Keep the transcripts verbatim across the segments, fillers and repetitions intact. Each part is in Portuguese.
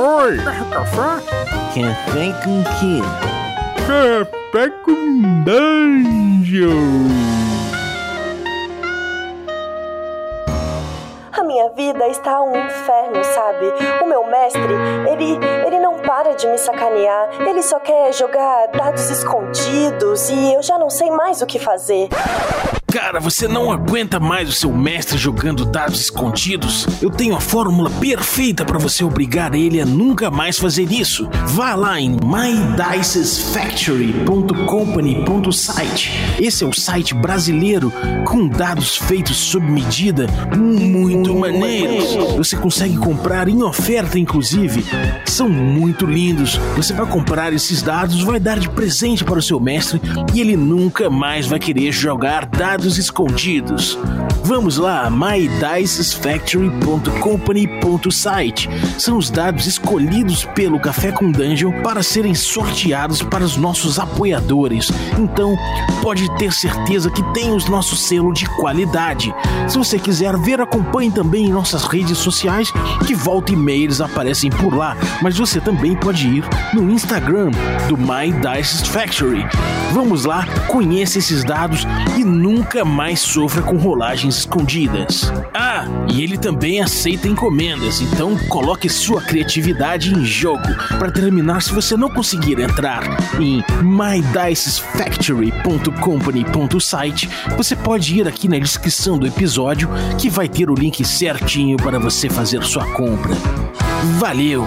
Oi! Quer café? Café com Kim. Café com Dungeon. Minha vida está um inferno, sabe? O meu mestre, ele, ele não para de me sacanear. Ele só quer jogar dados escondidos e eu já não sei mais o que fazer. Cara, você não aguenta mais o seu mestre jogando dados escondidos? Eu tenho a fórmula perfeita para você obrigar ele a nunca mais fazer isso. Vá lá em my dices factory ponto company ponto site. Esse é o site brasileiro com dados feitos sob medida, muito maneiros. Você consegue comprar em oferta, inclusive. São muito lindos. Você vai comprar esses dados, vai dar de presente para o seu mestre e ele nunca mais vai querer jogar dados escondidos. Vamos lá, my dices factory ponto company ponto site. São os dados escolhidos pelo Café com Dungeon para serem sorteados para os nossos apoiadores. Então, pode ter certeza que tem o nosso selo de qualidade. Se você quiser ver, acompanhe também em nossas redes sociais, que volta e meia eles aparecem por lá, mas você também pode ir no Instagram do My Dices Factory. Vamos lá, conheça esses dados e nunca Nunca mais sofra com rolagens escondidas. Ah, e ele também aceita encomendas, então coloque sua criatividade em jogo. Para terminar, se você não conseguir entrar em my dices factory ponto company ponto site, você pode ir aqui na descrição do episódio que vai ter o link certinho para você fazer sua compra. Valeu!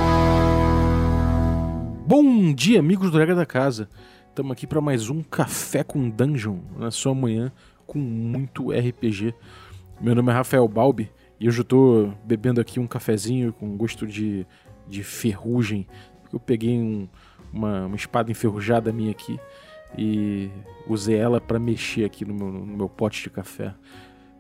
Bom dia, amigos do Regra da Casa. Estamos aqui para mais um Café com Dungeon, na sua manhã com muito R P G. Meu nome é Rafael Balbi e eu já estou bebendo aqui um cafezinho com gosto de, de ferrugem. Eu peguei um, uma, uma espada enferrujada minha aqui e usei ela para mexer aqui no meu, no meu pote de café.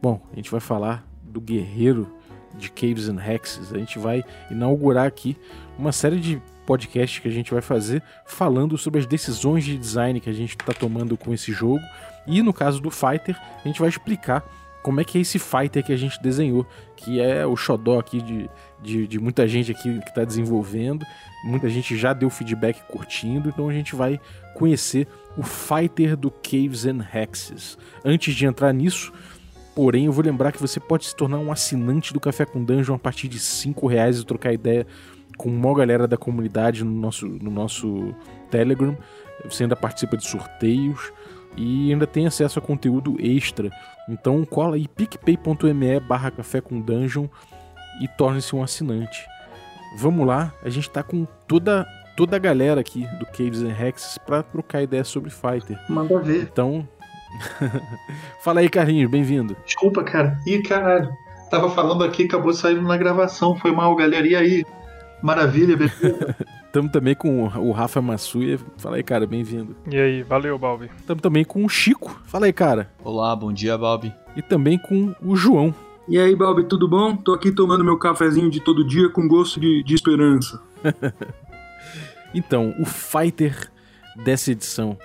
Bom, a gente vai falar do guerreiro de Caves and Hexes. A gente vai inaugurar aqui uma série de podcast que a gente vai fazer falando sobre as decisões de design que a gente está tomando com esse jogo, e no caso do Fighter, a gente vai explicar como é que é esse Fighter que a gente desenhou, que é o xodó aqui de, de, de muita gente aqui que está desenvolvendo. Muita gente já deu feedback curtindo, então a gente vai conhecer o Fighter do Caves and Hexes. Antes de entrar nisso, porém, eu vou lembrar que você pode se tornar um assinante do Café com Dungeon a partir de cinco reais e trocar ideia com a maior galera da comunidade no nosso, no nosso Telegram. Você ainda participa de sorteios e ainda tem acesso a conteúdo extra. Então cola aí picpay.me barra café com dungeon e torne-se um assinante. Vamos lá, a gente tá com toda, toda a galera aqui do Caves and Hexes pra trocar ideia sobre Fighter. Manda ver. Então, fala aí, Carlinhos, bem-vindo. Desculpa, cara. Ih, caralho. Tava falando aqui, acabou saindo na gravação. Foi mal, galera. E aí? Maravilha, beleza. Estamos também com o Rafa Massuia. Fala aí, cara, bem-vindo. E aí, valeu, Balbi. Estamos também com o Chico. Fala aí, cara. Olá, bom dia, Balbi. E também com o João. E aí, Balbi, tudo bom? Tô aqui tomando meu cafezinho de todo dia com gosto de, de esperança. Então, o Fighter dessa edição.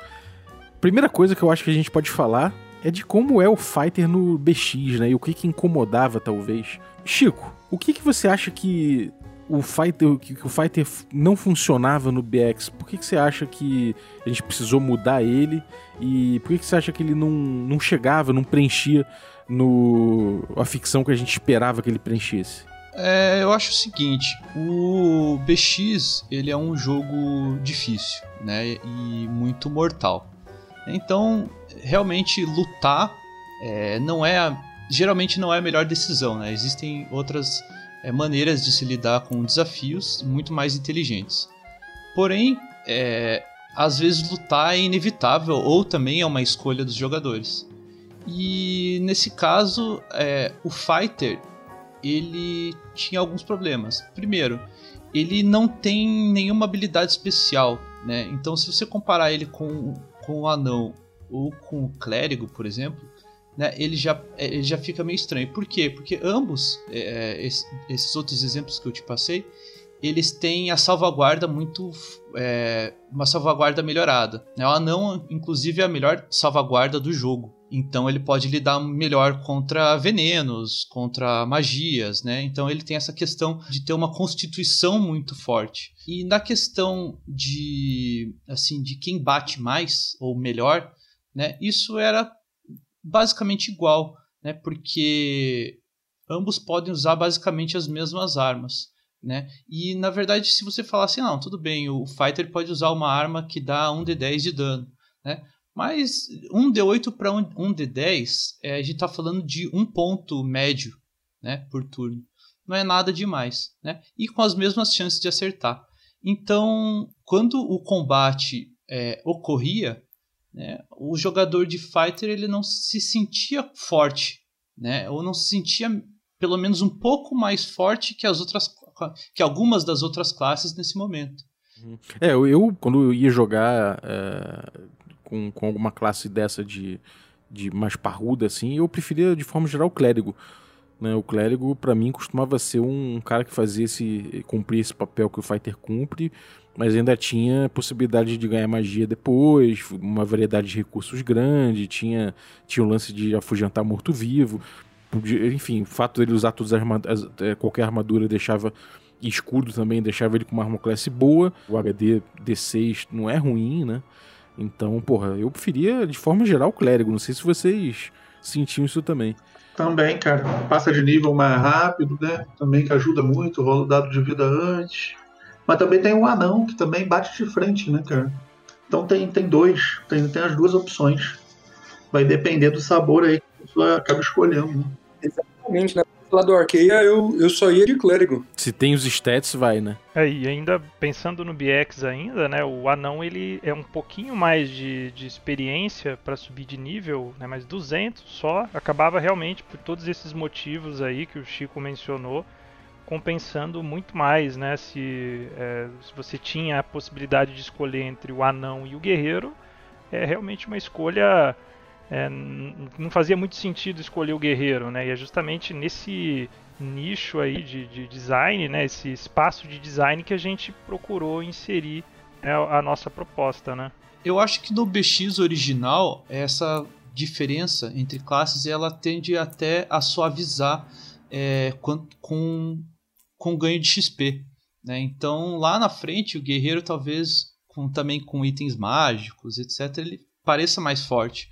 Primeira coisa que eu acho que a gente pode falar é de como é o Fighter no B X, né? E o que que incomodava, talvez. Chico, o que que você acha que... O Fighter, que o Fighter não funcionava no B X, por que, que você acha que a gente precisou mudar ele? E por que, que você acha que ele não, não chegava, não preenchia no, a ficção que a gente esperava que ele preenchesse? É, eu acho o seguinte, o B X ele é um jogo difícil, né, e muito mortal. Então, realmente, lutar é, não é a, geralmente não é a melhor decisão, né? Existem outras... É, maneiras de se lidar com desafios muito mais inteligentes. Porém, é, às vezes lutar é inevitável ou também é uma escolha dos jogadores. E nesse caso, é, o Fighter ele tinha alguns problemas. Primeiro, ele não tem nenhuma habilidade especial, né? Então, se você comparar ele com, com o anão ou com o clérigo, por exemplo, né, ele, já, ele já fica meio estranho. Por quê? Porque ambos, é, esses, esses outros exemplos que eu te passei, eles têm a salvaguarda muito... É, uma salvaguarda melhorada. Né? O anão, inclusive, é a melhor salvaguarda do jogo. Então ele pode lidar melhor contra venenos, contra magias, né? Então ele tem essa questão de ter uma constituição muito forte. E na questão de, assim, de quem bate mais ou melhor, né? Isso era basicamente igual, né? Porque ambos podem usar basicamente as mesmas armas, né? E na verdade, se você falar assim, não, tudo bem, o fighter pode usar uma arma que dá um D dez de dano, né? Mas um D oito para um D dez, é, a gente está falando de um ponto médio, né, por turno. Não é nada demais, né? E com as mesmas chances de acertar. Então, quando o combate é, ocorria, né, o jogador de fighter ele não se sentia forte, né, ou não se sentia pelo menos um pouco mais forte que, as outras, que algumas das outras classes nesse momento. É, eu quando eu ia jogar... É... Com, com alguma classe dessa de, de mais parruda, assim, eu preferia, de forma geral, o clérigo. Né? O clérigo, pra mim, costumava ser um, um cara que fazia esse, cumprir esse papel que o fighter cumpre, mas ainda tinha possibilidade de ganhar magia depois, uma variedade de recursos grande, tinha, tinha o lance de afugentar morto-vivo, enfim, o fato dele usar todas as armaduras, qualquer armadura deixava... escudo também, deixava ele com uma arma classe boa, o H D D seis não é ruim, né? Então, porra, eu preferia, de forma geral, o clérigo. Não sei se vocês sentiam isso também. Também, cara. Passa de nível mais rápido, né? Também que ajuda muito, rola o dado de vida antes. Mas também tem um anão, que também bate de frente, né, cara? Então tem, tem dois, tem, tem as duas opções. Vai depender do sabor aí que a pessoa acaba escolhendo, né? Exatamente, né? Lá do Archaia, eu, eu só ia de clérigo. Se tem os stats, vai, né? É, e ainda, pensando no B X ainda, né? O anão, ele é um pouquinho mais de, de experiência para subir de nível, né? Mas duzentos só acabava realmente, por todos esses motivos aí que o Chico mencionou, compensando muito mais, né? Se, é, se você tinha a possibilidade de escolher entre o anão e o guerreiro, é realmente uma escolha... É, não fazia muito sentido escolher o guerreiro, né? E é justamente nesse nicho aí de, de design, né? Esse espaço de design que a gente procurou inserir, né, a nossa proposta, né? Eu acho que no B X original, essa diferença entre classes, ela tende até a suavizar é, com, com, com ganho de X P, né? Então, lá na frente, o guerreiro talvez, com, também com itens mágicos, etcétera, ele pareça mais forte.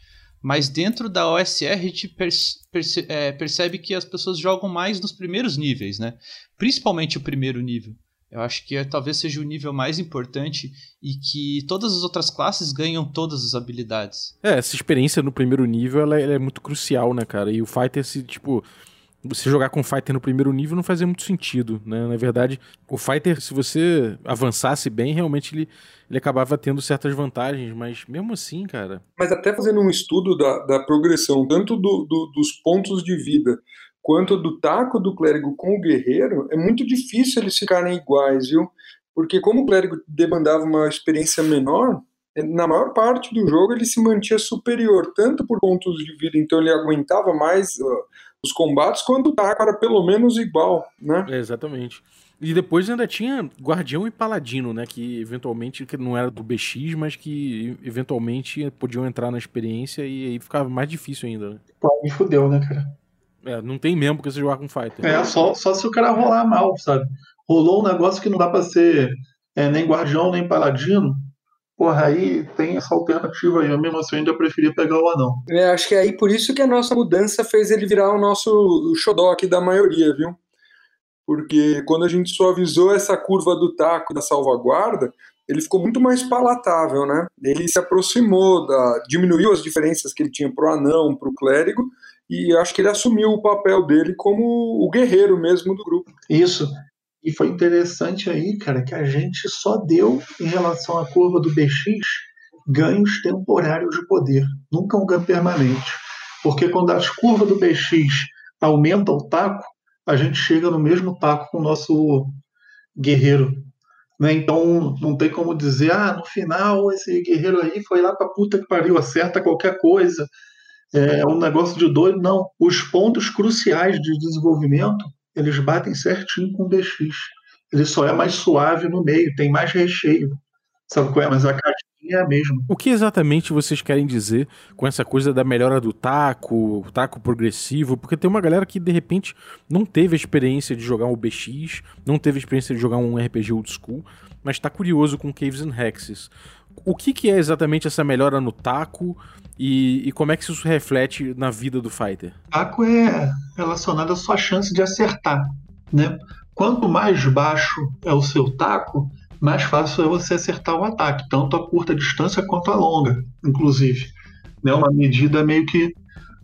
Mas dentro da O S R a gente perce, perce, é, percebe que as pessoas jogam mais nos primeiros níveis, né? Principalmente o primeiro nível. Eu acho que é, talvez seja o nível mais importante e que todas as outras classes ganham todas as habilidades. É, essa experiência no primeiro nível ela, ela é muito crucial, né, cara? E o Fighter, se, tipo, você jogar com o Fighter no primeiro nível não fazia muito sentido, né? Na verdade, o Fighter, se você avançasse bem, realmente ele... ele acabava tendo certas vantagens, mas mesmo assim, cara... Mas até fazendo um estudo da, da progressão, tanto do, do, dos pontos de vida, quanto do taco do clérigo com o guerreiro, é muito difícil eles ficarem iguais, viu? Porque como o clérigo demandava uma experiência menor, na maior parte do jogo ele se mantinha superior, tanto por pontos de vida, então ele aguentava mais uh, os combates, quanto o taco era pelo menos igual, né? É, exatamente. E depois ainda tinha Guardião e Paladino, né? Que eventualmente, que não era do B X, mas que eventualmente podiam entrar na experiência e aí ficava mais difícil ainda, né? Me fudeu, né, cara? É, não tem mesmo porque você jogar com Fighter. É, só, só se o cara rolar mal, sabe? Rolou um negócio que não dá pra ser é, nem Guardião, nem Paladino. Porra, aí tem essa alternativa aí. Eu mesmo assim ainda preferia pegar o anão. É, acho que é aí por isso que a nossa mudança fez ele virar o nosso xodó aqui da maioria, viu? Porque quando a gente suavizou essa curva do taco da salvaguarda, ele ficou muito mais palatável, né? Ele se aproximou, da, diminuiu as diferenças que ele tinha pro anão, pro clérigo, e acho que ele assumiu o papel dele como o guerreiro mesmo do grupo. Isso. E foi interessante aí, cara, que a gente só deu, em relação à curva do B X, ganhos temporários de poder. Nunca um ganho permanente. Porque quando as curvas do B X aumentam o taco, a gente chega no mesmo taco com o nosso guerreiro, né? Então não tem como dizer, ah, no final esse guerreiro aí foi lá pra puta que pariu, acerta qualquer coisa, é um negócio de doido, não. Os pontos cruciais de desenvolvimento, eles batem certinho com o B X. Ele só é mais suave no meio, tem mais recheio, sabe qual é? Mas a caixinha é a mesma. O que exatamente vocês querem dizer com essa coisa da melhora do taco, taco progressivo? Porque tem uma galera que, de repente, não teve a experiência de jogar um B X, não teve a experiência de jogar um R P G old school, mas tá curioso com Caves and Hexes. O que, que é exatamente essa melhora no taco e, e como é que isso reflete na vida do fighter? Taco é relacionado à sua chance de acertar, né? Quanto mais baixo é o seu taco, mais fácil é você acertar um ataque, tanto a curta distância quanto a longa, inclusive. É uma medida meio que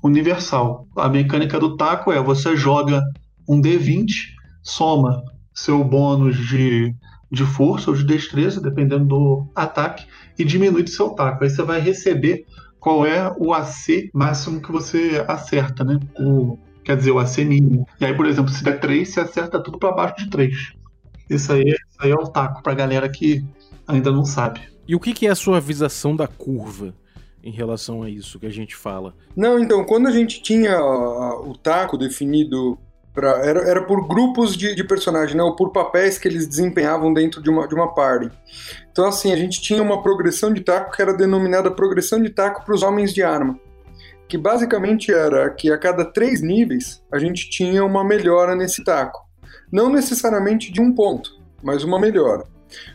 universal. A mecânica do taco é você joga um D vinte, soma seu bônus de, de força ou de destreza, dependendo do ataque, e diminui seu taco. Aí você vai receber qual é o A C máximo que você acerta, né? O, quer dizer, o A C mínimo. E aí, por exemplo, se der três, você acerta tudo para baixo de três. Isso aí, isso aí é o taco pra galera que ainda não sabe. E o que, que é a suavização da curva em relação a isso que a gente fala? Não, então, quando a gente tinha o taco definido, pra, era, era por grupos de, de personagem, né? Ou por papéis que eles desempenhavam dentro de uma, de uma party. Então, assim, a gente tinha uma progressão de taco que era denominada progressão de taco para os homens de arma. Que basicamente era que a cada três níveis a gente tinha uma melhora nesse taco. Não necessariamente de um ponto, mas uma melhora.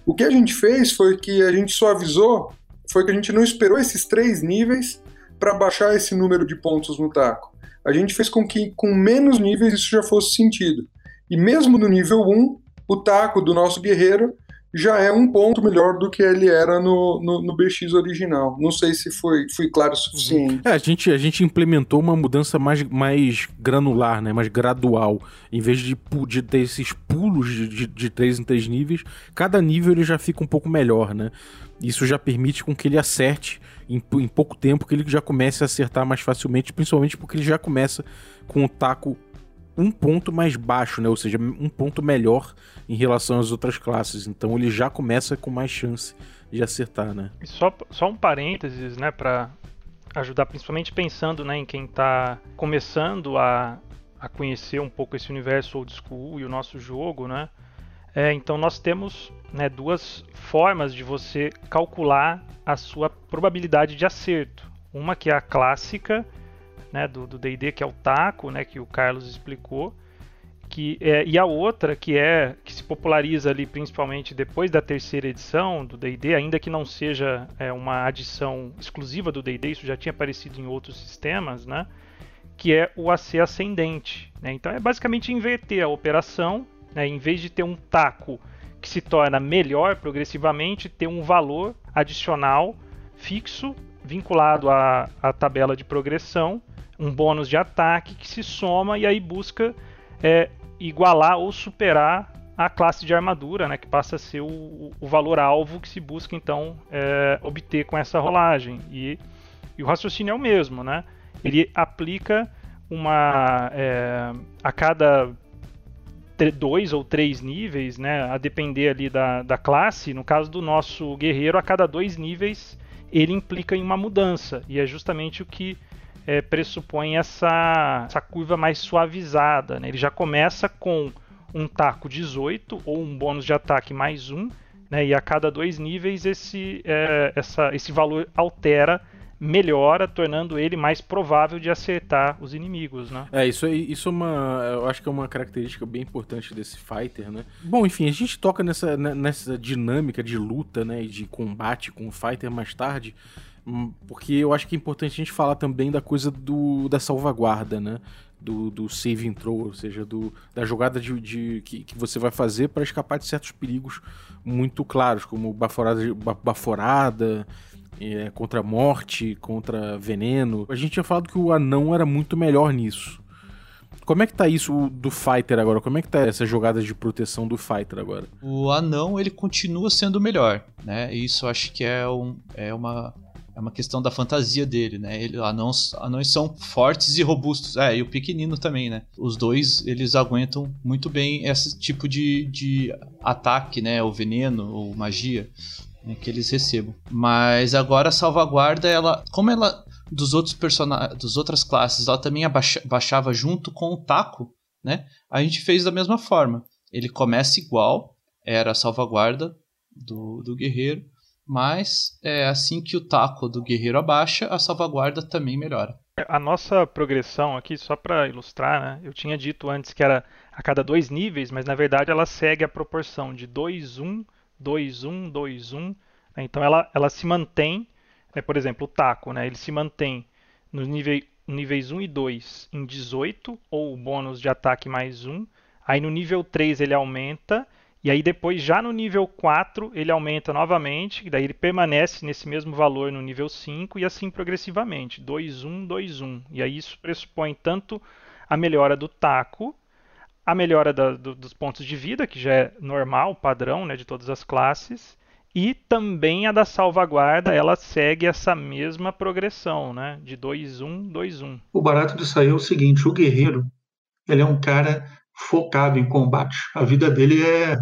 O que a gente fez foi que a gente suavizou, foi que a gente não esperou esses três níveis para baixar esse número de pontos no taco. A gente fez com que com menos níveis isso já fosse sentido. E mesmo no nível um, o taco do nosso guerreiro já é um ponto melhor do que ele era no, no, no B X original. Não sei se foi, foi claro o suficiente. É, a gente, a gente implementou uma mudança mais, mais granular, né? Mais gradual. Em vez de, de ter esses pulos de, de três em três níveis, cada nível ele já fica um pouco melhor, né? Isso já permite com que ele acerte em, em pouco tempo, que ele já comece a acertar mais facilmente, principalmente porque ele já começa com o taco um ponto mais baixo, né? Ou seja, um ponto melhor em relação às outras classes. Então ele já começa com mais chance de acertar, né? Só, só um parênteses, né? Para ajudar, principalmente pensando, né, em quem está começando a, a conhecer um pouco esse universo old school e o nosso jogo, né? É, então nós temos, né, duas formas de você calcular a sua probabilidade de acerto. Uma que é a clássica, né, do, do D e D, que é o taco, né, que o Carlos explicou, que é, e a outra que é que se populariza ali principalmente depois da terceira edição do D e D, ainda que não seja é, uma adição exclusiva do D e D, isso já tinha aparecido em outros sistemas, né, que é o A C ascendente, né? Então é basicamente inverter a operação, né, em vez de ter um taco que se torna melhor progressivamente, ter um valor adicional fixo vinculado à, à tabela de progressão, um bônus de ataque que se soma e aí busca é, igualar ou superar a classe de armadura, né, que passa a ser o, o valor alvo que se busca então é, obter com essa rolagem. E, e o raciocínio é o mesmo, né? Ele aplica uma é, a cada dois ou três níveis, né, a depender ali da, da classe. No caso do nosso guerreiro, a cada dois níveis ele implica em uma mudança, e é justamente o que É, pressupõe essa, essa curva mais suavizada, né? Ele já começa com um taco dezoito ou um bônus de ataque mais um, né? E a cada dois níveis esse, é, essa, esse valor altera, melhora, tornando ele mais provável de acertar os inimigos, né? É, isso, isso é uma, eu acho que é uma característica bem importante desse fighter, né? Bom, enfim, a gente toca nessa, nessa dinâmica de luta, né, e de combate com o fighter mais tarde, porque eu acho que é importante a gente falar também da coisa do, da salvaguarda, né? Do, do save and throw, ou seja, do, da jogada de, de, que, que você vai fazer para escapar de certos perigos muito claros, como baforada, baforada é, contra morte, contra veneno. A gente tinha falado que o anão era muito melhor nisso. Como é que tá isso do fighter agora? Como é que tá essa jogada de proteção do fighter agora? O anão, ele continua sendo melhor, né? Isso eu acho que é, um, é uma... É uma questão da fantasia dele, né? Ele, anões, anões são fortes e robustos. É, e o pequenino também, né? Os dois, eles aguentam muito bem esse tipo de, de ataque, né? Ou veneno, ou magia, né? Que eles recebam. Mas agora a salvaguarda, ela... Como ela, dos outros personagens, dos outras classes, ela também abaixa, baixava junto com o taco, né? A gente fez da mesma forma. Ele começa igual, era a salvaguarda do, do guerreiro. mas é, assim que o taco do guerreiro abaixa, a salvaguarda também melhora. A nossa progressão aqui, só para ilustrar, né? Eu tinha dito antes que era a cada dois níveis, mas na verdade ela segue a proporção de dois, um, dois, um, dois, um. Né? Então ela, ela se mantém, né? Por exemplo, o taco, né? Ele se mantém nos nível, níveis um e dois em dezoito, ou o bônus de ataque mais um. Aí no nível três ele aumenta, e aí depois já no nível quatro ele aumenta novamente, e daí ele permanece nesse mesmo valor no nível cinco, e assim progressivamente, dois, um, dois, um. E aí isso pressupõe tanto a melhora do taco, a melhora da, do, dos pontos de vida, que já é normal, padrão, né, de todas as classes, e também a da salvaguarda, ela segue essa mesma progressão, né, de dois, um, dois, um. O barato disso aí é o seguinte, o guerreiro, ele é um cara focado em combate, a vida dele é,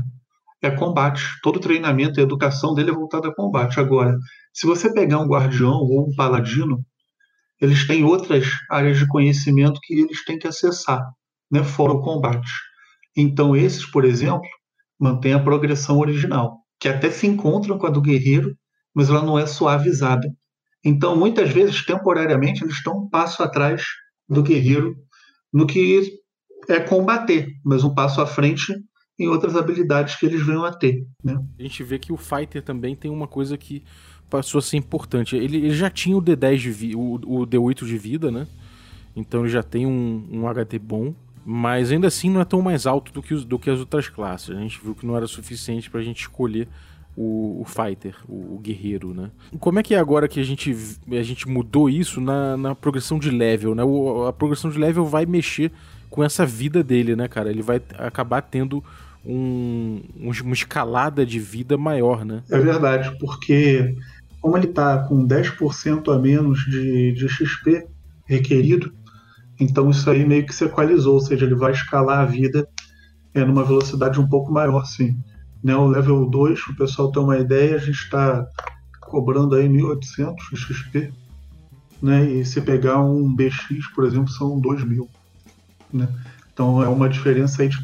é combate, todo treinamento e educação dele é voltado a combate. Agora, se você pegar um guardião ou um paladino, eles têm outras áreas de conhecimento que eles têm que acessar, né, fora o combate. Então esses, por exemplo, mantêm a progressão original, que até se encontram com a do guerreiro, mas ela não é suavizada. Então muitas vezes, temporariamente, eles estão um passo atrás do guerreiro no que é combater, mas um passo à frente em outras habilidades que eles venham a ter, né? A gente vê que o fighter também tem uma coisa que passou a ser importante. Ele, ele já tinha o D dez de vi, o, o D oito de vida, né? Então ele já tem um, um H T bom, mas ainda assim não é tão mais alto do que, os, do que as outras classes. A gente viu que não era suficiente pra gente escolher o, o fighter, o, o guerreiro, né? Como é que é agora que a gente, a gente mudou isso na, na progressão de level, né? O, a progressão de level vai mexer com essa vida dele, né, cara? Ele vai acabar tendo um, uma escalada de vida maior, né? É verdade, porque como ele tá com dez por cento a menos de, de X P requerido, então isso aí meio que se equalizou, ou seja, ele vai escalar a vida é, numa velocidade um pouco maior, sim. Né, o level dois, o pessoal tem uma ideia, a gente tá cobrando aí mil e oitocentos de X P, né, e se pegar um B X, por exemplo, são dois mil. Né? Então é uma diferença aí de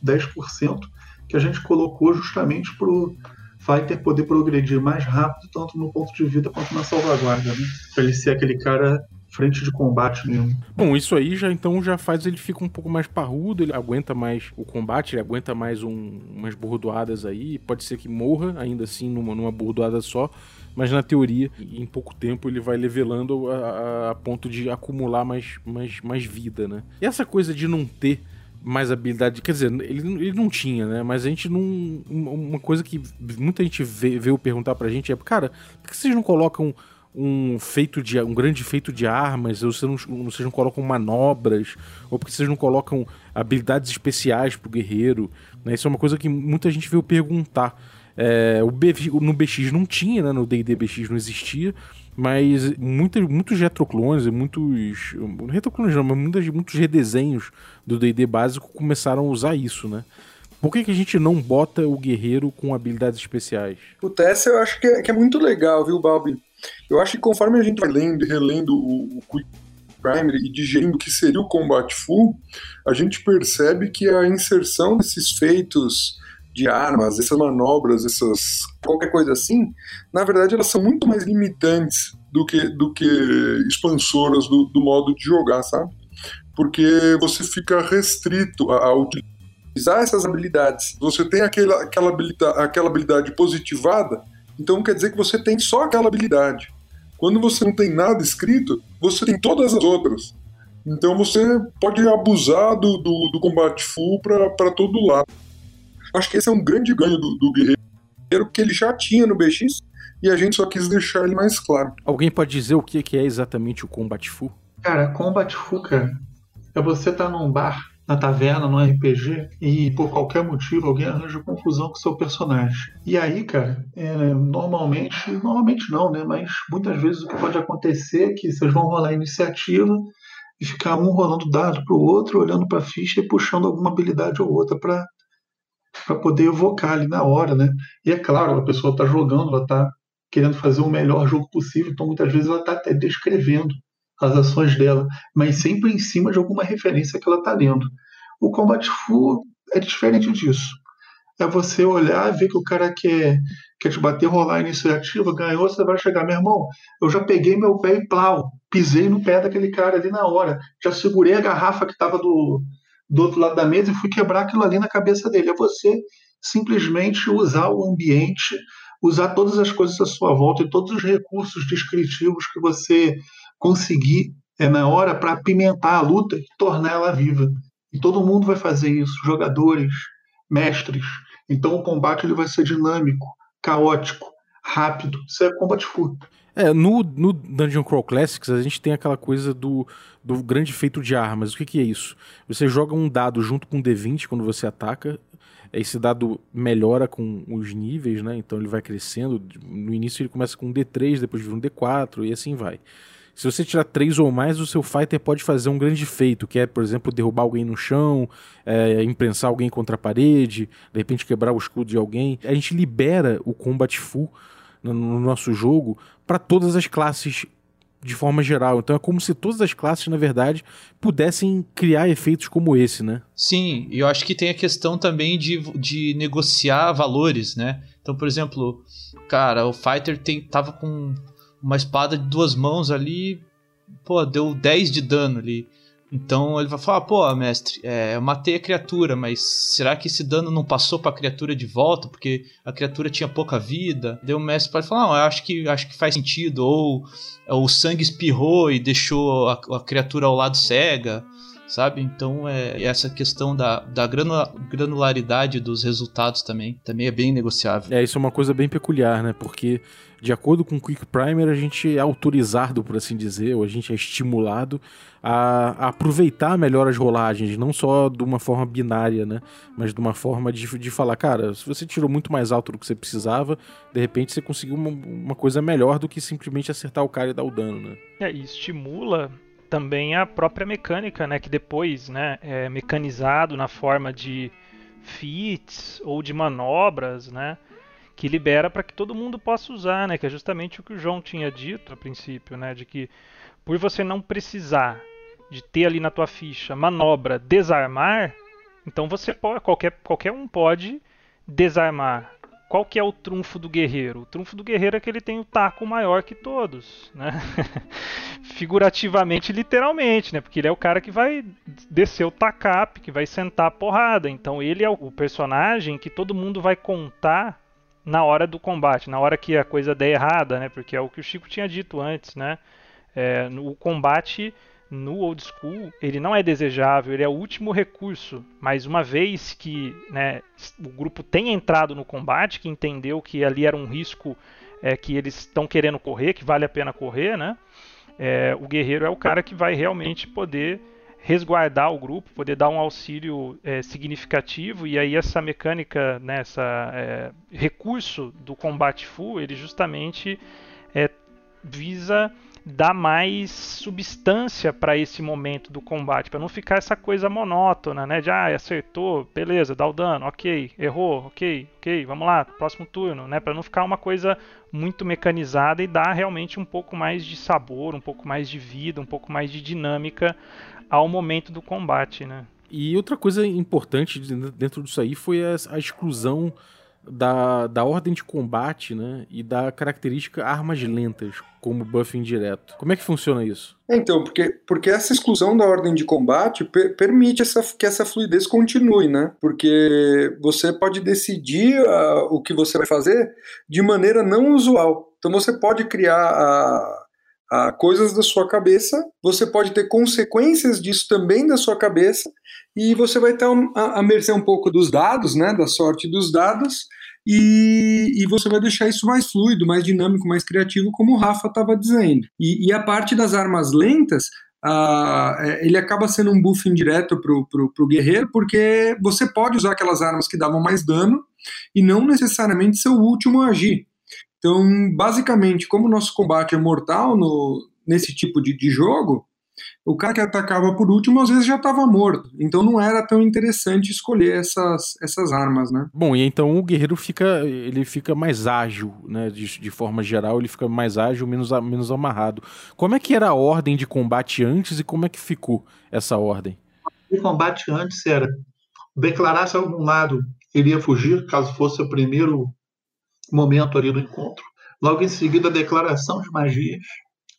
dez por cento que a gente colocou justamente para o fighter poder progredir mais rápido, tanto no ponto de vida quanto na salvaguarda, né? Para ele ser aquele cara frente de combate mesmo. Bom, isso aí já então já faz ele fica um pouco mais parrudo, ele aguenta mais o combate, ele aguenta mais um, umas bordoadas aí, pode ser que morra ainda assim numa, numa bordoada só, mas na teoria, em pouco tempo, ele vai levelando a, a, a ponto de acumular mais, mais, mais vida, né? E essa coisa de não ter mais habilidade, quer dizer, ele, ele não tinha, né? Mas a gente não... Uma coisa que muita gente veio perguntar pra gente é, cara, por que vocês não colocam um, feito de, um grande feito de armas? Ou vocês não, vocês não colocam manobras? Ou por que vocês não colocam habilidades especiais pro guerreiro? Né? Isso é uma coisa que muita gente veio perguntar. É, o B, no B X não tinha, né? No D e D B X não existia, mas muita, muitos retroclones, muitos retroclones não, mas muitos, muitos redesenhos do D e D básico começaram a usar isso, né? Por que que a gente não bota o guerreiro com habilidades especiais? O Tess eu acho que é, que é muito legal, viu, Balbi? Eu acho que conforme a gente vai lendo e relendo o, o Quick Primer e digerindo o que seria o Combat Fu, a gente percebe que a inserção desses feitos de armas, essas manobras, essas qualquer coisa assim, na verdade elas são muito mais limitantes do que, do que expansoras do, do modo de jogar, sabe? Porque você fica restrito a, a utilizar essas habilidades. Você tem aquela, aquela, habilita, aquela habilidade positivada, então quer dizer que você tem só aquela habilidade. Quando você não tem nada escrito, você tem todas as outras. Então você pode abusar do, do, do Combat Fu para todo lado. Acho que esse é um grande ganho do, do guerreiro, que ele já tinha no B X e a gente só quis deixar ele mais claro. Alguém pode dizer o que é exatamente o Combat Fu? Cara, Combat Fu, cara, é você estar tá num bar, na taverna, num R P G e por qualquer motivo alguém arranja confusão com o seu personagem. E aí, cara, é, normalmente, normalmente não, né? Mas muitas vezes o que pode acontecer é que vocês vão rolar a iniciativa e ficar um rolando dado pro outro, olhando pra ficha e puxando alguma habilidade ou outra pra... para poder evocar ali na hora, né? E é claro, a pessoa está jogando, ela está querendo fazer o melhor jogo possível, então muitas vezes ela está até descrevendo as ações dela, mas sempre em cima de alguma referência que ela está lendo. O Combat Fu é diferente disso. é você olhar e ver que o cara quer, quer te bater, rolar a iniciativa, ganhou, você vai chegar, meu irmão, eu já peguei meu pé e plau, pisei no pé daquele cara ali na hora, já segurei a garrafa que estava do, do outro lado da mesa e fui quebrar aquilo ali na cabeça dele. É você simplesmente usar o ambiente, usar todas as coisas à sua volta e todos os recursos descritivos que você conseguir é, na hora para apimentar a luta e tornar ela viva. E todo mundo vai fazer isso, jogadores, mestres. Então o combate ele vai ser dinâmico, caótico, rápido. Isso é Combat Fu. É, no, no Dungeon Crawl Classics a gente tem aquela coisa do, do grande efeito de armas. O que, que é isso? Você joga um dado junto com um D vinte quando você ataca. Esse dado melhora com os níveis, né? Então ele vai crescendo. No início ele começa com um D três, depois vira um D quatro e assim vai. Se você tirar três ou mais, o seu fighter pode fazer um grande feito, que é, por exemplo, derrubar alguém no chão, é, imprensar alguém contra a parede, de repente quebrar o escudo de alguém. A gente libera o Combat Fu no, no nosso jogo para todas as classes de forma geral. Então é como se todas as classes, na verdade, pudessem criar efeitos como esse, né? Sim, e eu acho que tem a questão também de, de negociar valores, né? Então, por exemplo, cara, o fighter tem, tava com... uma espada de duas mãos ali, pô, deu dez de dano ali. Então ele vai falar, pô, mestre, é, eu matei a criatura, mas será que esse dano não passou pra criatura de volta? Porque a criatura tinha pouca vida. Daí o mestre pode falar, não, eu acho que, acho que faz sentido. Ou, ou o sangue espirrou e deixou a, a criatura ao lado cega, sabe? Então é essa questão da, da granularidade dos resultados também, também é bem negociável. É, isso é uma coisa bem peculiar, né? Porque de acordo com o Quick Primer, a gente é autorizado, por assim dizer, ou a gente é estimulado a, a aproveitar melhor as rolagens, não só de uma forma binária, né? Mas de uma forma de, de falar, cara, se você tirou muito mais alto do que você precisava, de repente você conseguiu uma, uma coisa melhor do que simplesmente acertar o cara e dar o dano, né? É, e estimula também a própria mecânica, né, que depois, né, é mecanizado na forma de feats ou de manobras, né, que libera para que todo mundo possa usar, né, que é justamente o que o João tinha dito a princípio, né, de que por você não precisar de ter ali na tua ficha manobra desarmar, então você pode, qualquer, qualquer um pode desarmar. Qual que é o trunfo do guerreiro? O trunfo do guerreiro é que ele tem um taco maior que todos, né? Figurativamente, literalmente, né? Porque ele é o cara que vai descer o tacape, que vai sentar a porrada. Então ele é o personagem que todo mundo vai contar na hora do combate, na hora que a coisa der errada, né? Porque é o que o Chico tinha dito antes, né? É, o combate no old school, ele não é desejável, ele é o último recurso, mas uma vez que, né, o grupo tem entrado no combate, que entendeu que ali era um risco é, que eles estão querendo correr, que vale a pena correr, né, é, o guerreiro é o cara que vai realmente poder resguardar o grupo, poder dar um auxílio é, significativo, e aí essa mecânica, né, essa, é, recurso do Combat Fu, ele justamente é, visa dá mais substância para esse momento do combate, para não ficar essa coisa monótona, né? De ah, acertou, beleza, dá o dano, ok, errou, ok, ok, vamos lá, próximo turno, né? Para não ficar uma coisa muito mecanizada e dar realmente um pouco mais de sabor, um pouco mais de vida, um pouco mais de dinâmica ao momento do combate, né? E outra coisa importante dentro disso aí foi a exclusão Da, da ordem de combate, né, e da característica armas lentas como buff indireto. Como é que funciona isso? Então, porque, porque essa exclusão da ordem de combate per- permite essa, que essa fluidez continue, né? Porque você pode decidir uh, o que você vai fazer de maneira não usual. Então você pode criar a, a coisas da sua cabeça, você pode ter consequências disso também da sua cabeça, e você vai estar à mercê um pouco dos dados, né, da sorte dos dados, e, e você vai deixar isso mais fluido, mais dinâmico, mais criativo, como o Rafa estava dizendo. E, e a parte das armas lentas, ah, ele acaba sendo um buff indireto pro, pro, pro guerreiro, porque você pode usar aquelas armas que davam mais dano e não necessariamente ser o último a agir. Então, basicamente, como o nosso combate é mortal no, nesse tipo de, de jogo, o cara que atacava por último, às vezes já estava morto. Então não era tão interessante escolher essas, essas armas, né? Bom, e então o guerreiro fica, ele fica mais ágil, né? De, de forma geral, ele fica mais ágil, menos, menos amarrado. Como é que era a ordem de combate antes e como é que ficou essa ordem? O combate antes era declarar-se algum lado iria fugir caso fosse o primeiro momento ali do encontro. Logo em seguida, a declaração de magias.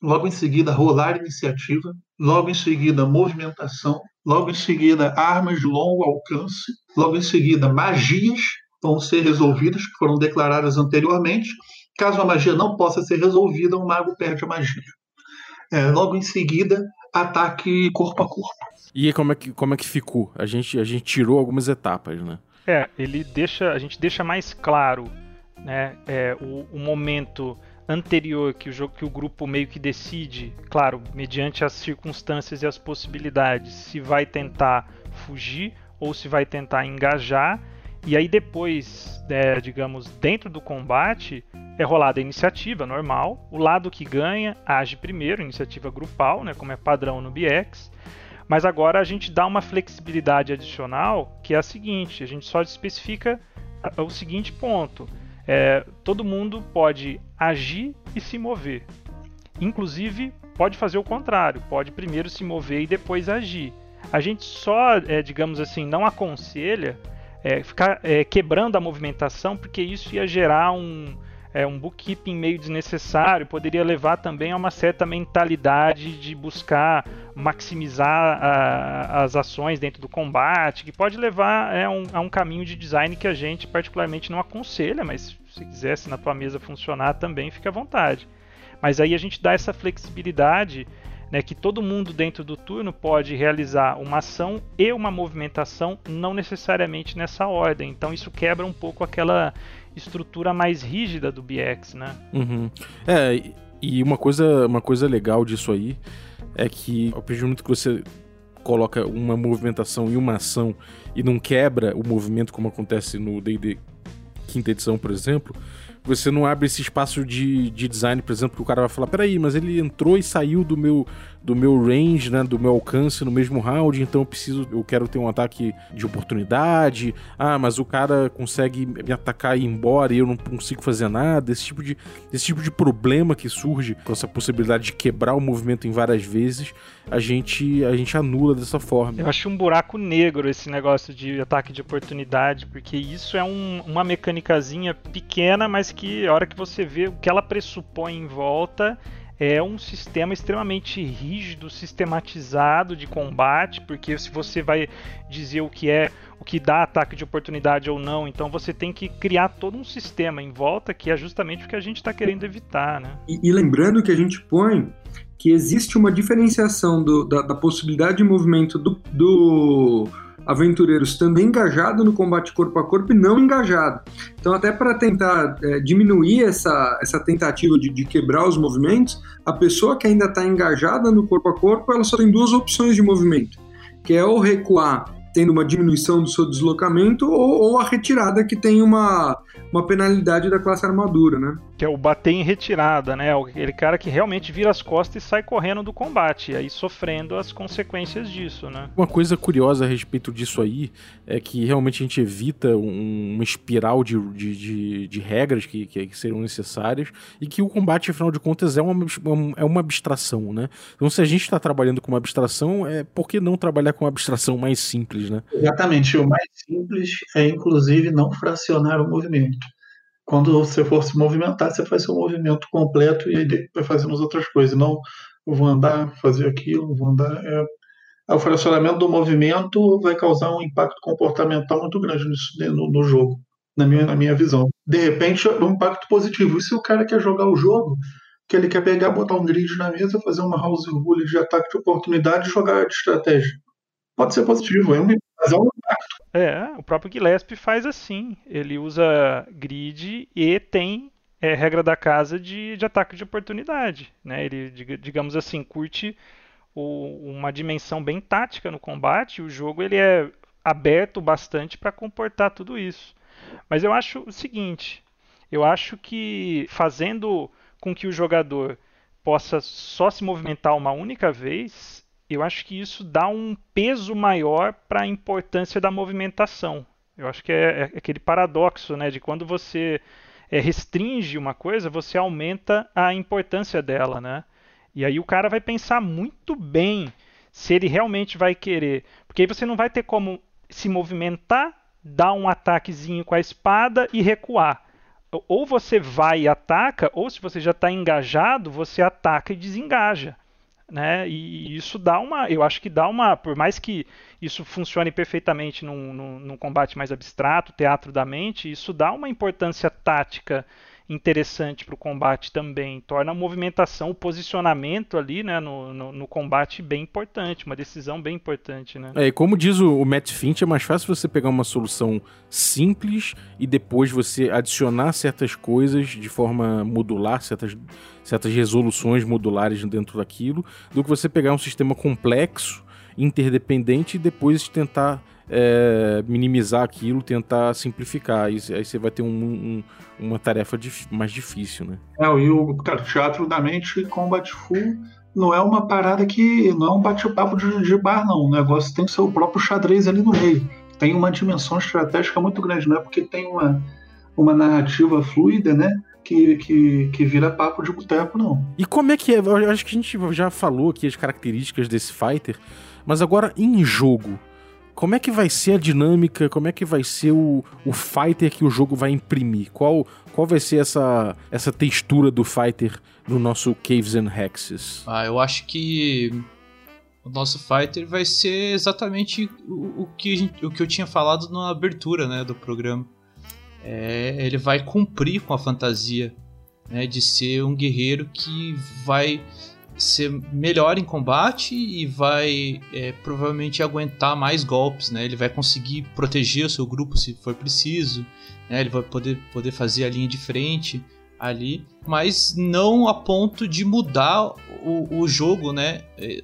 Logo em seguida, rolar iniciativa. Logo em seguida, movimentação. Logo em seguida, armas de longo alcance. Logo em seguida, magias vão ser resolvidas, que foram declaradas anteriormente. Caso a magia não possa ser resolvida, o mago perde a magia. É, logo em seguida, ataque corpo a corpo. E como é que, como é que ficou? A gente, a gente tirou algumas etapas, né? É, ele deixa, a gente deixa mais claro, né, é, o, o momento anterior que o, jogo, que o grupo meio que decide, claro, mediante as circunstâncias e as possibilidades, se vai tentar fugir ou se vai tentar engajar. E aí depois, é, digamos, dentro do combate, é rolada a iniciativa normal. O lado que ganha age primeiro, iniciativa grupal, né, como é padrão no B X. Mas agora a gente dá uma flexibilidade adicional, que é a seguinte: a gente só especifica o seguinte ponto. É, todo mundo pode agir e se mover. Inclusive, pode fazer o contrário. Pode primeiro se mover e depois agir. A gente só, é, digamos assim, não aconselha É, ficar é, quebrando a movimentação, porque isso ia gerar um, é, um bookkeeping meio desnecessário, poderia levar também a uma certa mentalidade de buscar maximizar a, as ações dentro do combate, que pode levar é, um, a um caminho de design que a gente particularmente não aconselha, mas se quisesse na tua mesa funcionar também, fica à vontade. Mas aí a gente dá essa flexibilidade, né, que todo mundo dentro do turno pode realizar uma ação e uma movimentação, não necessariamente nessa ordem. Então isso quebra um pouco aquela estrutura mais rígida do B X, né? Uhum. É, e uma coisa, uma coisa legal disso aí é que eu pedi muito que você coloca uma movimentação e uma ação e não quebra o movimento como acontece no D e D quinta edição, por exemplo. Você não abre esse espaço de, de design, por exemplo, que o cara vai falar, peraí, mas ele entrou e saiu do meu, do meu range, né, do meu alcance no mesmo round, então eu preciso, eu quero ter um ataque de oportunidade, ah, mas o cara consegue me atacar e ir embora e eu não consigo fazer nada, esse tipo de, esse tipo de problema que surge com essa possibilidade de quebrar o movimento em várias vezes, a gente, a gente anula dessa forma. Eu acho um buraco negro esse negócio de ataque de oportunidade, porque isso é um, uma mecânicazinha pequena, mas que que a hora que você vê o que ela pressupõe em volta é um sistema extremamente rígido, sistematizado de combate, porque se você vai dizer o que é, o que dá ataque de oportunidade ou não, então você tem que criar todo um sistema em volta que é justamente o que a gente está querendo evitar, né? E, e lembrando que a gente põe que existe uma diferenciação do, da, da possibilidade de movimento do, do... aventureiros também engajado no combate corpo a corpo e não engajado. Então, até para tentar é, diminuir essa, essa tentativa de, de quebrar os movimentos, a pessoa que ainda está engajada no corpo a corpo, ela só tem duas opções de movimento, que é ou recuar, tendo uma diminuição do seu deslocamento, ou, ou a retirada, que tem uma, uma penalidade da classe armadura, né? Que é o bater em retirada, né? Aquele cara que realmente vira as costas e sai correndo do combate, aí sofrendo as consequências disso, né? Uma coisa curiosa a respeito disso aí é que realmente a gente evita um, uma espiral de, de, de, de regras que, que, que serão necessárias e que o combate, afinal de contas, é uma, é uma abstração, né? Então, se a gente está trabalhando com uma abstração, é, por que não trabalhar com uma abstração mais simples, né? Exatamente. O mais simples é, inclusive, não fracionar o movimento. Quando você for se movimentar, você faz seu movimento completo e aí vai fazendo as outras coisas. Não, eu vou andar, fazer aquilo, vou andar. É... O fracionamento do movimento vai causar um impacto comportamental muito grande nisso, no, no jogo, na minha, na minha visão. De repente, um impacto positivo. E se o cara quer jogar o jogo, que ele quer pegar, botar um grid na mesa, fazer uma house rule de ataque de oportunidade e jogar de estratégia? Pode ser positivo, é um impacto. É, o próprio Gillespie faz assim. Ele usa grid e tem é, regra da casa de, de ataque de oportunidade, né? Ele, digamos assim, curte o, uma dimensão bem tática no combate. O jogo ele é aberto bastante para comportar tudo isso. Mas eu acho o seguinte, eu acho que fazendo com que o jogador possa só se movimentar uma única vez, eu acho que isso dá um peso maior para a importância da movimentação. Eu acho que é, é aquele paradoxo, né, de quando você é, restringe uma coisa, você aumenta a importância dela, né? E aí o cara vai pensar muito bem se ele realmente vai querer. Porque aí você não vai ter como se movimentar dar um ataquezinho com a espada e recuar. Ou você vai e ataca, ou se você já está engajado, você ataca e desengaja. Né? E isso dá uma, eu acho que dá uma, por mais que isso funcione perfeitamente num, num, num combate mais abstrato, teatro da mente, isso dá uma importância tática interessante para o combate também, torna a movimentação, o posicionamento ali, né, no, no, no combate bem importante, uma decisão bem importante, né? É, como diz o, o Matt Finch, é mais fácil você pegar uma solução simples e depois você adicionar certas coisas de forma modular, certas, certas resoluções modulares dentro daquilo, do que você pegar um sistema complexo, interdependente e depois tentar É, minimizar aquilo, tentar simplificar, aí, aí você vai ter um, um, uma tarefa dif- mais difícil, né? É, e o teatro da mente, Combat Fu, não é uma parada que não é um bate-papo de, de bar, não. O negócio tem seu próprio xadrez ali no meio. Tem uma dimensão estratégica muito grande, não é porque tem uma, uma narrativa fluida, né? Que, que, que vira papo de boteco, não. E como é que é? Eu acho que a gente já falou aqui as características desse fighter, mas agora em jogo, como é que vai ser a dinâmica? Como é que vai ser o, o fighter que o jogo vai imprimir? Qual, qual vai ser essa, essa textura do fighter no nosso Caves and Hexes? Ah, eu acho que o nosso fighter vai ser exatamente o, o, que, a gente, o que eu tinha falado na abertura, né, do programa. É, ele vai cumprir com a fantasia, né, de ser um guerreiro que vai ser melhor em combate e vai é, provavelmente aguentar mais golpes, né? Ele vai conseguir proteger o seu grupo se for preciso, né? Ele vai poder, poder fazer a linha de frente ali, mas não a ponto de mudar o, o jogo, né? É,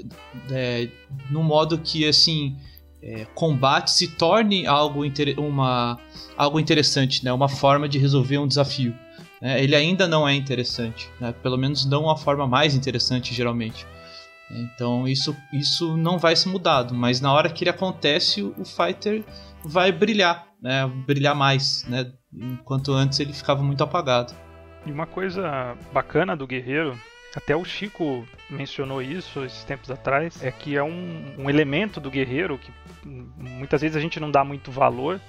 é, no modo que assim é, combate se torne algo, inter- uma, algo interessante, né? Uma forma de resolver um desafio. Ele ainda não é interessante, né? Pelo menos não a forma mais interessante, geralmente. Então isso, isso não vai ser mudado, mas na hora que ele acontece, o fighter vai brilhar, né? Brilhar mais, né? Enquanto antes ele ficava muito apagado. E uma coisa bacana do guerreiro, até o Chico mencionou isso esses tempos atrás, é que é um, um elemento do guerreiro que muitas vezes a gente não dá muito valor,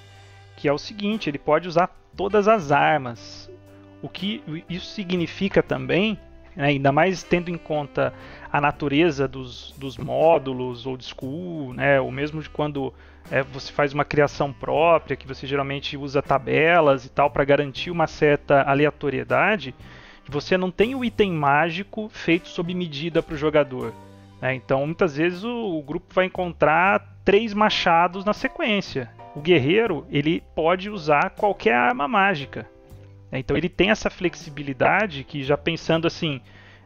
que é o seguinte: ele pode usar todas as armas. O que isso significa também, né, ainda mais tendo em conta a natureza dos, dos módulos old school, né, ou mesmo de quando é, você faz uma criação própria, que você geralmente usa tabelas e tal para garantir uma certa aleatoriedade, você não tem o item mágico feito sob medida para o jogador. Né, então, muitas vezes o, o grupo vai encontrar três machados na sequência. O guerreiro ele pode usar qualquer arma mágica. Então ele tem essa flexibilidade que, já pensando assim,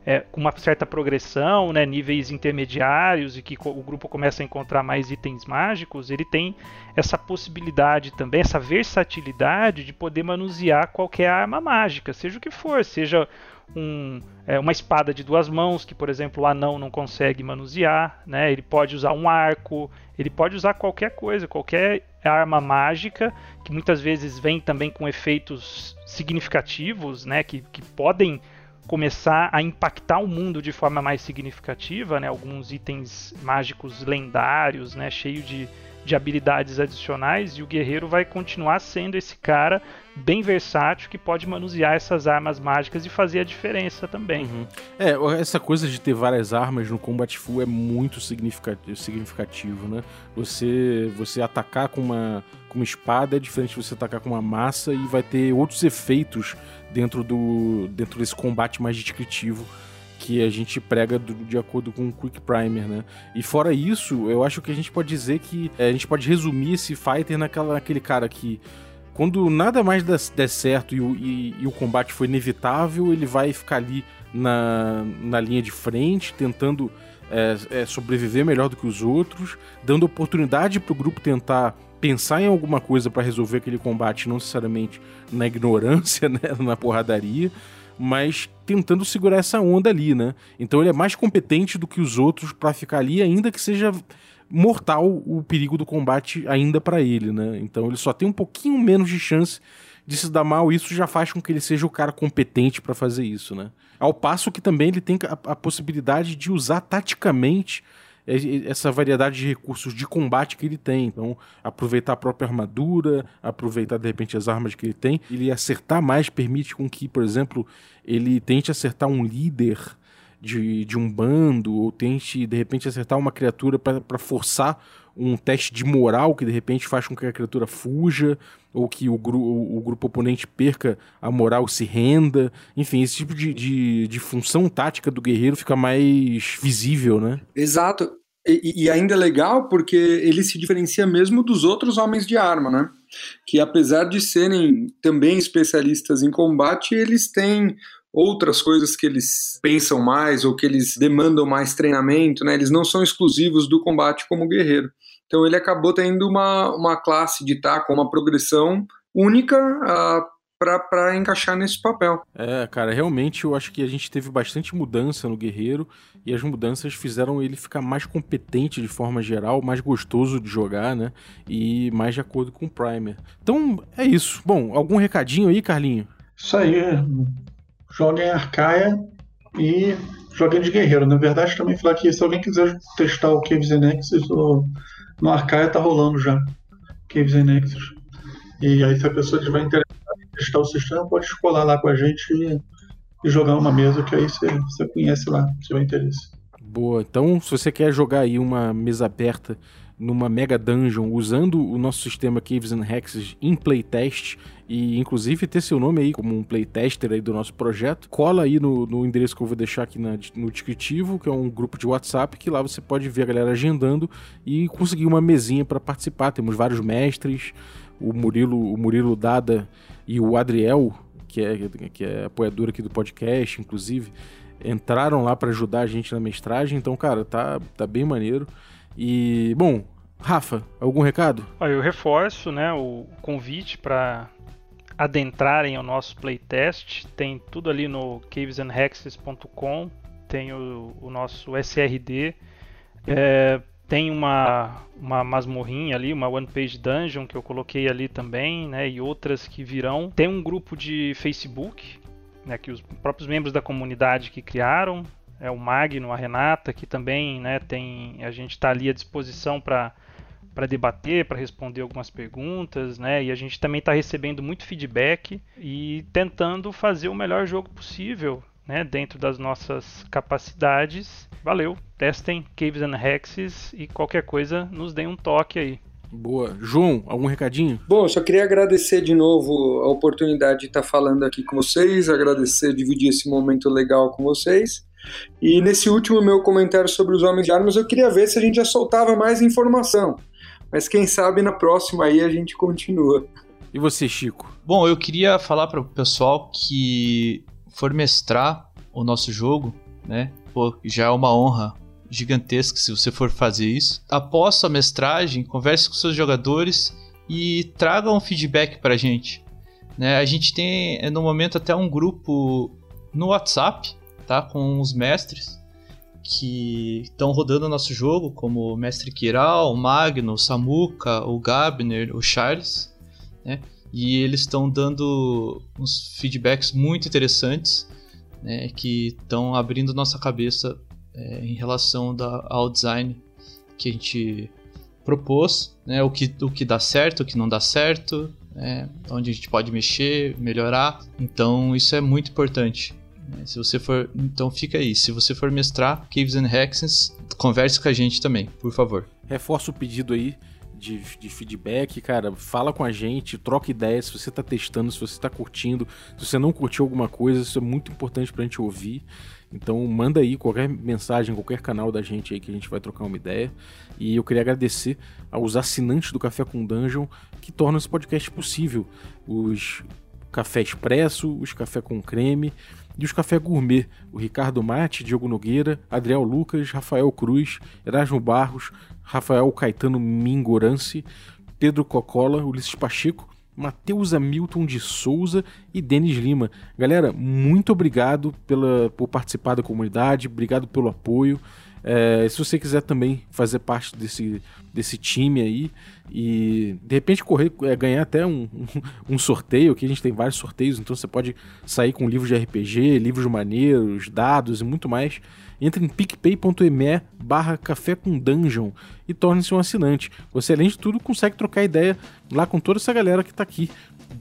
é, com uma certa progressão, né, níveis intermediários e que o grupo começa a encontrar mais itens mágicos, ele tem essa possibilidade também, essa versatilidade de poder manusear qualquer arma mágica, seja o que for, seja um, é, uma espada de duas mãos, que por exemplo o anão não consegue manusear, né, ele pode usar um arco, ele pode usar qualquer coisa, qualquer arma mágica, que muitas vezes vem também com efeitos significativos, né, que, que podem começar a impactar o mundo de forma mais significativa, né, alguns itens mágicos lendários, né, cheio de, de habilidades adicionais, e o guerreiro vai continuar sendo esse cara bem versátil que pode manusear essas armas mágicas e fazer a diferença também. Uhum. É, essa coisa de ter várias armas no Combat Fu é muito significativo, significativo, né? Você, você atacar com uma, com uma espada é diferente de você atacar com uma massa, e vai ter outros efeitos dentro, do, dentro desse combate mais descritivo que a gente prega do, de acordo com o Quick Primer, né? E fora isso, eu acho que a gente pode dizer que é, a gente pode resumir esse fighter naquela, naquele cara que, quando nada mais der certo e o, e, e o combate foi inevitável, ele vai ficar ali na, na linha de frente, tentando é, é, sobreviver melhor do que os outros, dando oportunidade para o grupo tentar pensar em alguma coisa para resolver aquele combate, não necessariamente na ignorância, né, na porradaria, mas tentando segurar essa onda ali, né? Então ele é mais competente do que os outros para ficar ali, ainda que seja mortal o perigo do combate ainda para ele, né? Então ele só tem um pouquinho menos de chance de se dar mal, isso já faz com que ele seja o cara competente para fazer isso, né? Ao passo que também ele tem a, a possibilidade de usar taticamente essa variedade de recursos de combate que ele tem. Então, aproveitar a própria armadura, aproveitar, de repente, as armas que ele tem. Ele acertar mais permite com que, por exemplo, ele tente acertar um líder de, de um bando, ou tente, de repente, acertar uma criatura para forçar um teste de moral que, de repente, faz com que a criatura fuja, ou que o, gru, o, o grupo oponente perca a moral, se renda. Enfim, esse tipo de, de, de função tática do guerreiro fica mais visível, né? Exato. E, e ainda é legal porque ele se diferencia mesmo dos outros homens de arma, né? Que apesar de serem também especialistas em combate, eles têm outras coisas que eles pensam mais ou que eles demandam mais treinamento, né? Eles não são exclusivos do combate como guerreiro. Então ele acabou tendo uma, uma classe de taco, uma progressão única uh, para encaixar nesse papel. É, cara, realmente eu acho que a gente teve bastante mudança no guerreiro e as mudanças fizeram ele ficar mais competente de forma geral, mais gostoso de jogar, né? E mais de acordo com o Primer. Então é isso. Bom, algum recadinho aí, Carlinho? Isso aí. Joguem Archaia e joguem de guerreiro. Na verdade, também falar que se alguém quiser testar o Caves and Hexes, ou... no Archaia tá rolando já Caves and Hexes. E aí, se a pessoa tiver interessada em testar o sistema, pode colar lá com a gente e, e jogar uma mesa, que aí você conhece lá, se tiver interesse. Boa, então se você quer jogar aí uma mesa aberta numa Mega Dungeon usando o nosso sistema Caves and Hexes em playtest e inclusive ter seu nome aí como um playtester aí do nosso projeto, cola aí no, no endereço que eu vou deixar aqui na, no descritivo, que é um grupo de WhatsApp, que lá você pode ver a galera agendando e conseguir uma mesinha para participar. Temos vários mestres, o Murilo, o Murilo Dada e o Adriel, que é, que é apoiador aqui do podcast, inclusive, entraram lá para ajudar a gente na mestragem. Então, cara, tá, tá bem maneiro. E, bom, Rafa, algum recado? Eu reforço, né, o convite para adentrarem ao nosso playtest. Tem tudo ali no caves and hexes ponto com, tem o, o nosso S R D, é, tem uma, uma masmorrinha ali, uma One Page Dungeon que eu coloquei ali também, né, e outras que virão. Tem um grupo de Facebook, né, que os próprios membros da comunidade que criaram, é o Magno, a Renata, que também, né, tem, a gente está ali à disposição para debater, para responder algumas perguntas, né, e a gente também está recebendo muito feedback e tentando fazer o melhor jogo possível, né, dentro das nossas capacidades. Valeu, testem Caves and Hexes e qualquer coisa nos deem um toque aí. Boa. João, algum recadinho? Bom, eu só queria agradecer de novo a oportunidade de estar tá falando aqui com vocês, agradecer, dividir esse momento legal com vocês. E nesse último meu comentário sobre os homens de armas, eu queria ver se a gente já soltava mais informação. Mas quem sabe na próxima aí a gente continua. E você, Chico? Bom, eu queria falar para o pessoal que for mestrar o nosso jogo, né? Pô, já é uma honra gigantesca se você for fazer isso. Após a mestragem, converse com seus jogadores e traga um feedback para a gente. Né? A gente tem, no momento, até um grupo no WhatsApp, tá, com os mestres que estão rodando o nosso jogo, como o Mestre Kiral, o Magno, o Samuca, o Gabner, o Charles, né, e eles estão dando uns feedbacks muito interessantes, né, que estão abrindo nossa cabeça é, em relação da, ao design que a gente propôs, né, o que, o que dá certo, o que não dá certo, né, onde a gente pode mexer, melhorar. Então isso é muito importante. Se você for, então fica aí, se você for mestrar Caves and Hexes, converse com a gente também, por favor. Reforça o pedido aí de, de feedback, cara, fala com a gente, troca ideia se você tá testando, se você tá curtindo, se você não curtiu alguma coisa, isso é muito importante pra gente ouvir. Então manda aí qualquer mensagem, qualquer canal da gente aí que a gente vai trocar uma ideia. E eu queria agradecer aos assinantes do Café com Dungeon que tornam esse podcast possível. Os Café Expresso, os Café com Creme e os Café Gourmet, o Ricardo Mati, Diogo Nogueira, Adriel Lucas, Rafael Cruz, Erasmo Barros, Rafael Caetano Mingorance, Pedro Cocola, Ulisses Pacheco, Matheus Hamilton de Souza e Denis Lima. Galera, muito obrigado pela, por participar da comunidade, obrigado pelo apoio. É, se você quiser também fazer parte desse, desse time aí e de repente correr, é, ganhar até um, um, um sorteio, que a gente tem vários sorteios, então você pode sair com livros de R P G, livros maneiros, dados e muito mais. Entre em picpay.me barra Café com Dungeon e torne-se um assinante. Você, além de tudo, consegue trocar ideia lá com toda essa galera que está aqui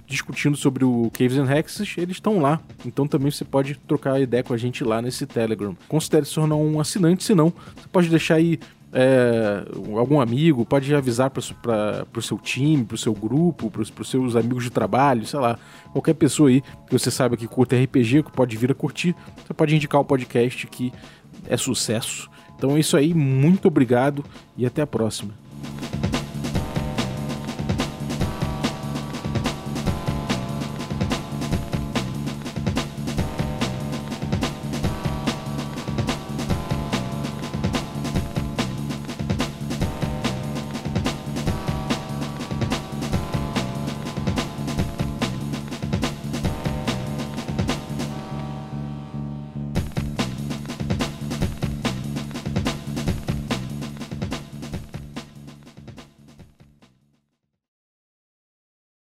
discutindo sobre o Caves and Hexes, eles estão lá. Então também você pode trocar ideia com a gente lá nesse Telegram. Considere se tornar um assinante, se não, você pode deixar aí é, algum amigo, pode avisar para o seu time, para o seu grupo, para os seus amigos de trabalho, sei lá, qualquer pessoa aí que você saiba que curta R P G, que pode vir a curtir, você pode indicar o podcast que é sucesso. Então é isso aí, muito obrigado e até a próxima.